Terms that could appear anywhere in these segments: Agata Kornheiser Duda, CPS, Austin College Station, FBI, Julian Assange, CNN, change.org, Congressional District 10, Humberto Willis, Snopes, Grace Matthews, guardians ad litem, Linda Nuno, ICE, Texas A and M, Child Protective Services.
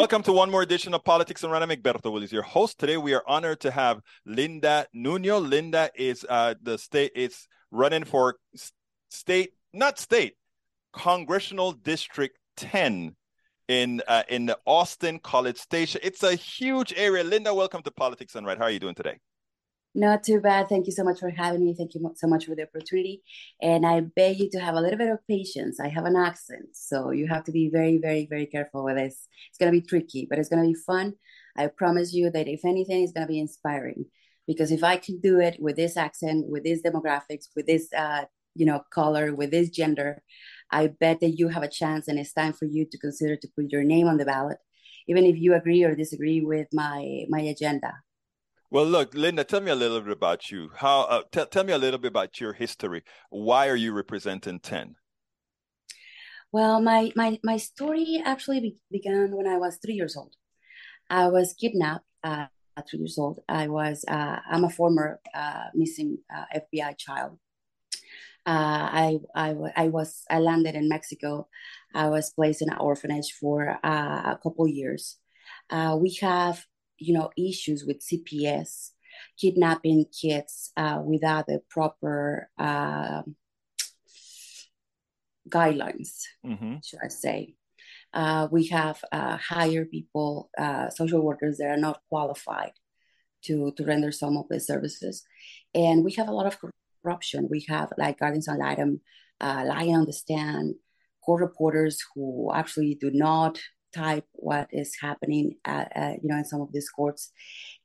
Welcome to one more edition of Politics and Run. I'm Humberto Willis, your host. Today we are honored to have Linda Nuno. Linda is is running for Congressional District 10 in the Austin College Station. It's a huge area. Linda, welcome to Politics and Run. How are you doing today? Not too bad. Thank you so much for having me. Thank you so much for the opportunity. And I beg you to have a little bit of patience. I have an accent, so you have to be very, very, very careful with this. It's going to be tricky, but it's going to be fun. I promise you that if anything, it's going to be inspiring. Because if I could do it with this accent, with these demographics, with this color, with this gender, I bet that you have a chance, and it's time for you to consider to put your name on the ballot, even if you agree or disagree with my agenda. Well, look, Linda, tell me a little bit about you. How? Tell me a little bit about your history. Why are you representing 10? Well, my story actually began when I was 3 years old. I was kidnapped at 3 years old. I'm a former missing FBI child. I landed in Mexico. I was placed in an orphanage for a couple years. We have issues with CPS, kidnapping kids without the proper guidelines, should I say. We have hire people, social workers that are not qualified to render some of the services. And we have a lot of corruption. We have like guardians ad litem, lying on the stand, court reporters who actually do not type what is happening in some of these courts,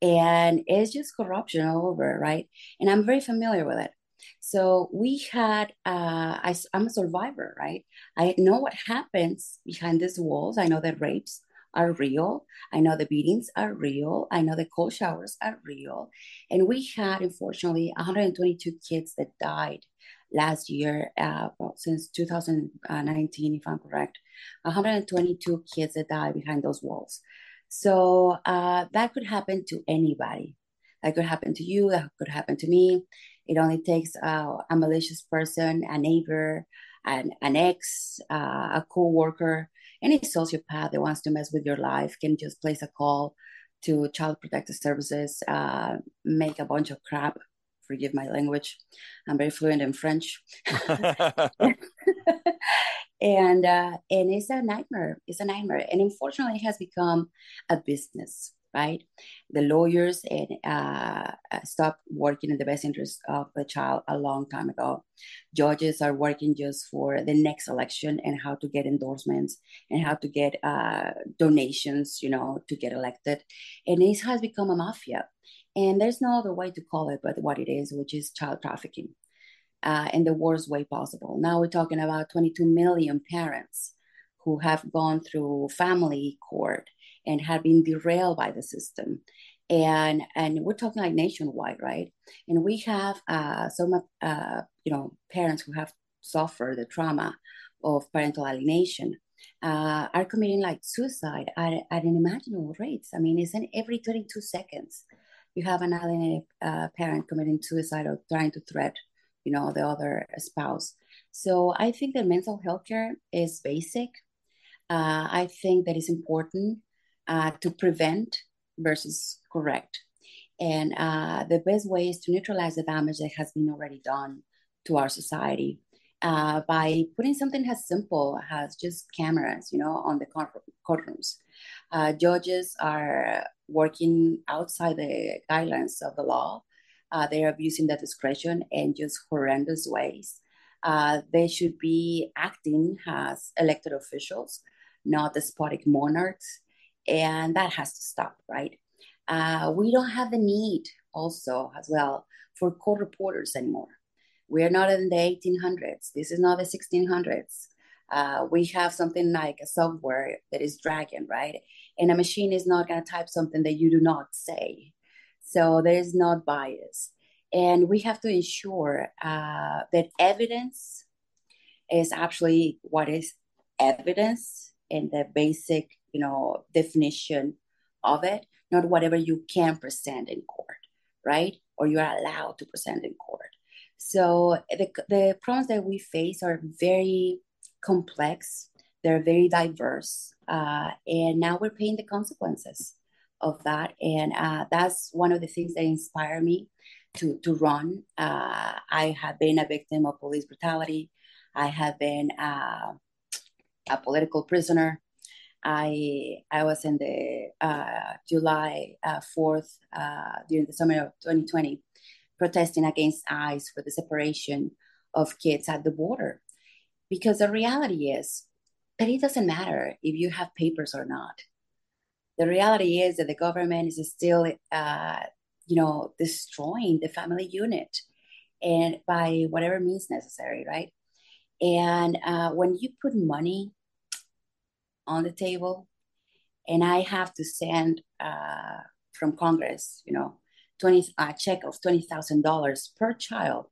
and it's just corruption all over, right? And I'm very familiar with it. So we had I'm a survivor, right? I know what happens behind these walls. I know that rapes are real. I know the beatings are real. I know the cold showers are real. And we had, unfortunately, 122 kids that died last year, since 2019, if I'm correct, 122 kids that died behind those walls. So that could happen to anybody. That could happen to you. That could happen to me. It only takes a malicious person, a neighbor, an ex, a coworker, any sociopath that wants to mess with your life can just place a call to Child Protective Services, make a bunch of crap. Forgive my language. I'm very fluent in French. and it's a nightmare. It's a nightmare. And unfortunately, it has become a business, right? The lawyers stopped working in the best interest of the child a long time ago. Judges are working just for the next election and how to get endorsements and how to get donations, to get elected. And it has become a mafia. And there's no other way to call it but what it is, which is child trafficking in the worst way possible. Now we're talking about 22 million parents who have gone through family court and have been derailed by the system. And we're talking like nationwide, right? And we have some parents who have suffered the trauma of parental alienation are committing like suicide at unimaginable rates. I mean, it's in every 22 seconds. You have an alienated parent committing suicide or trying to threat, the other spouse. So I think that mental health care is basic. I think that it's important to prevent versus correct. And the best way is to neutralize the damage that has been already done to our society by putting something as simple as just cameras, on the courtrooms. Judges are working outside the guidelines of the law. They are abusing their discretion in just horrendous ways. They should be acting as elected officials, not despotic monarchs, and that has to stop, right? We don't have the need for court reporters anymore. We are not in the 1800s. This is not the 1600s. We have something like a software that is dragging, right? And a machine is not going to type something that you do not say. So there is not bias. And we have to ensure that evidence is actually what is evidence and the basic, definition of it, not whatever you can present in court, right? Or you are allowed to present in court. So the problems that we face are very complex. They're very diverse. And now we're paying the consequences of that. And that's one of the things that inspired me to run. I have been a victim of police brutality. I have been a political prisoner. I was in the July 4th during the summer of 2020 protesting against ICE for the separation of kids at the border. Because the reality is that it doesn't matter if you have papers or not. The reality is that the government is still, destroying the family unit and by whatever means necessary, right? And when you put money on the table, and I have to send from Congress, a check of $20,000 per child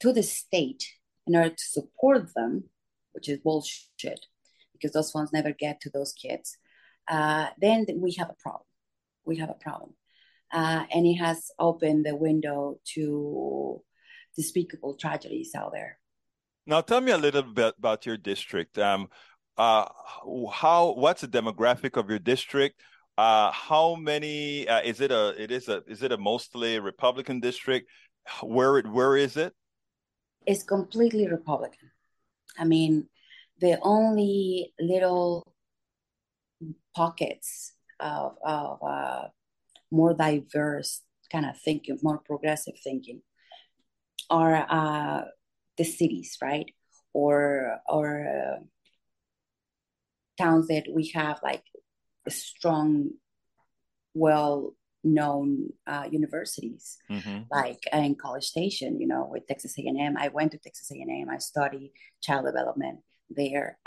to the state in order to support them, which is bullshit, because those funds never get to those kids, then we have a problem. And it has opened the window to despicable tragedies out there. Now, tell me a little bit about your district. What's the demographic of your district? How many? Is it a mostly Republican district? Where is it? It's completely Republican. I mean, the only little pockets of more diverse kind of thinking, more progressive thinking, are the cities, right? Or towns that we have like strong, well-known universities, mm-hmm. like in College Station, with Texas A and M. I went to Texas A and M. I studied child development there.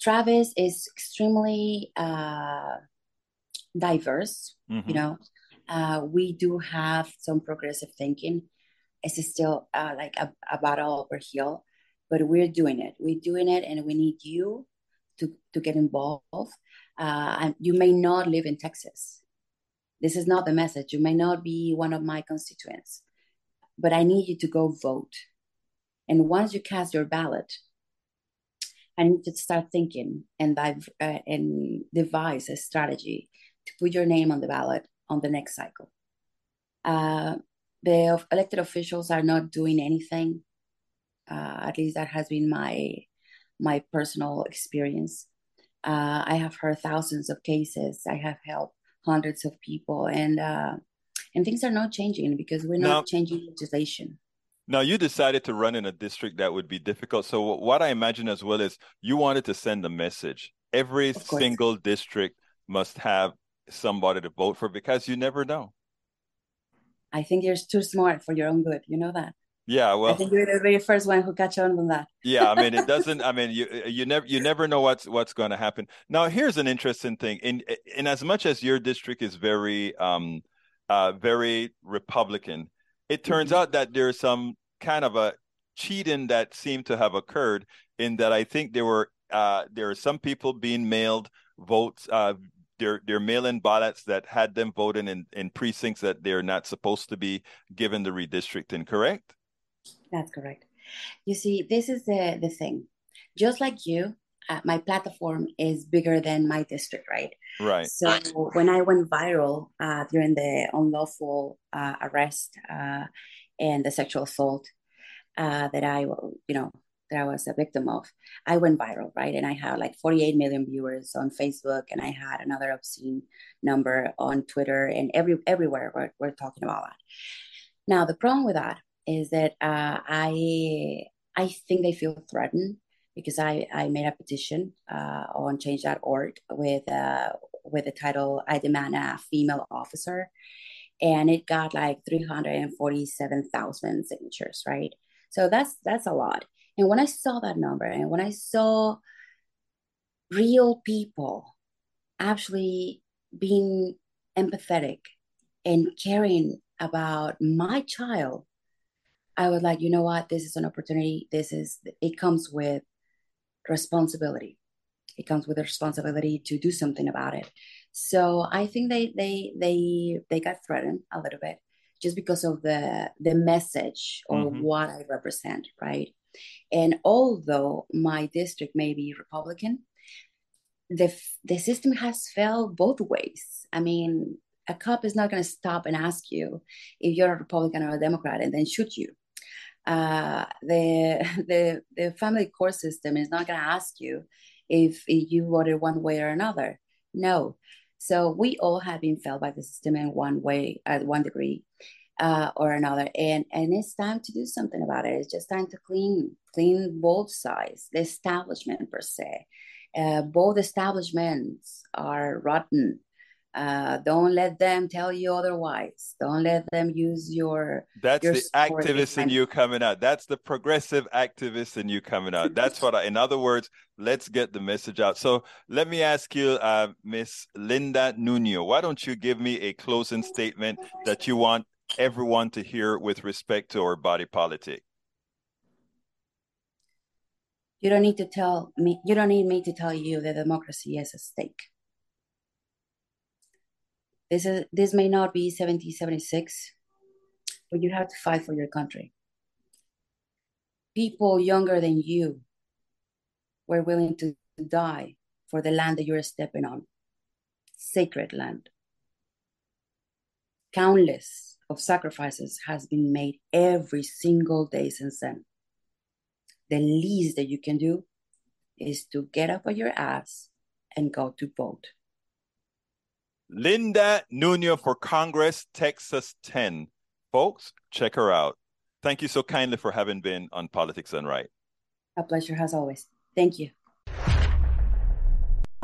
Travis is extremely diverse. Mm-hmm. We do have some progressive thinking. It's still like a battle over hill, but we're doing it. We're doing it, and we need you to get involved. And you may not live in Texas. This is not the message. You may not be one of my constituents, but I need you to go vote. And once you cast your ballot, I need to start thinking and devise a strategy to put your name on the ballot on the next cycle. The elected officials are not doing anything. At least that has been my personal experience. I have heard thousands of cases. I have helped hundreds of people, and things are not changing because we're not changing legislation. Now, you decided to run in a district that would be difficult. So what I imagine as well is you wanted to send a message. Every single district must have somebody to vote for because you never know. I think you're too smart for your own good. You know that. Yeah, well, I think you're the very first one who catch on with that. Yeah, I mean, it doesn't. I mean, you never know what's going to happen. Now, here's an interesting thing. In as much as your district is very, very Republican, it turns mm-hmm. out that there's some kind of a cheating that seemed to have occurred. In that, I think there are some people being mailed votes. They're mail-in ballots that had them voting in precincts that they're not supposed to be, given the redistricting. Correct? That's correct. You see, this is the thing. Just like you, my platform is bigger than my district, right? Right. So when I went viral during the unlawful arrest and the sexual assault that I was a victim of, I went viral, right? And I had like 48 million viewers on Facebook, and I had another obscene number on Twitter, and everywhere we're talking about that. Now, the problem with that is that I think they feel threatened because I made a petition on change.org with the title, I Demand a Female Officer. And it got like 347,000 signatures, right? So that's a lot. And when I saw that number, and when I saw real people actually being empathetic and caring about my child, I was like, you know what? This is an opportunity. It comes with responsibility. It comes with a responsibility to do something about it. So I think they got threatened a little bit just because of the message or mm-hmm. what I represent, right? And although my district may be Republican, the system has failed both ways. I mean, a cop is not going to stop and ask you if you're a Republican or a Democrat and then shoot you. The family court system is not going to ask you if you voted one way or another. No. So we all have been failed by the system in one way, at one degree or another. And it's time to do something about it. It's just time to clean both sides, the establishment per se. Both establishments are rotten. Don't let them tell you otherwise. Don't let them use your... That's your the activist in you coming out. That's the progressive activist in you coming out. That's what I... In other words, let's get the message out. So let me ask you, Miss Linda Nuno, why don't you give me a closing statement that you want everyone to hear with respect to our body politic? You don't need to tell me. You don't need me to tell you that democracy is at stake. This may not be 1776, but you have to fight for your country. People younger than you were willing to die for the land that you're stepping on, sacred land. Countless of sacrifices has been made every single day since then. The least that you can do is to get up on your ass and go to vote. Linda Nuno for Congress, Texas 10. Folks, check her out. Thank you so kindly for having been on Politics and Right. A pleasure as always. Thank you.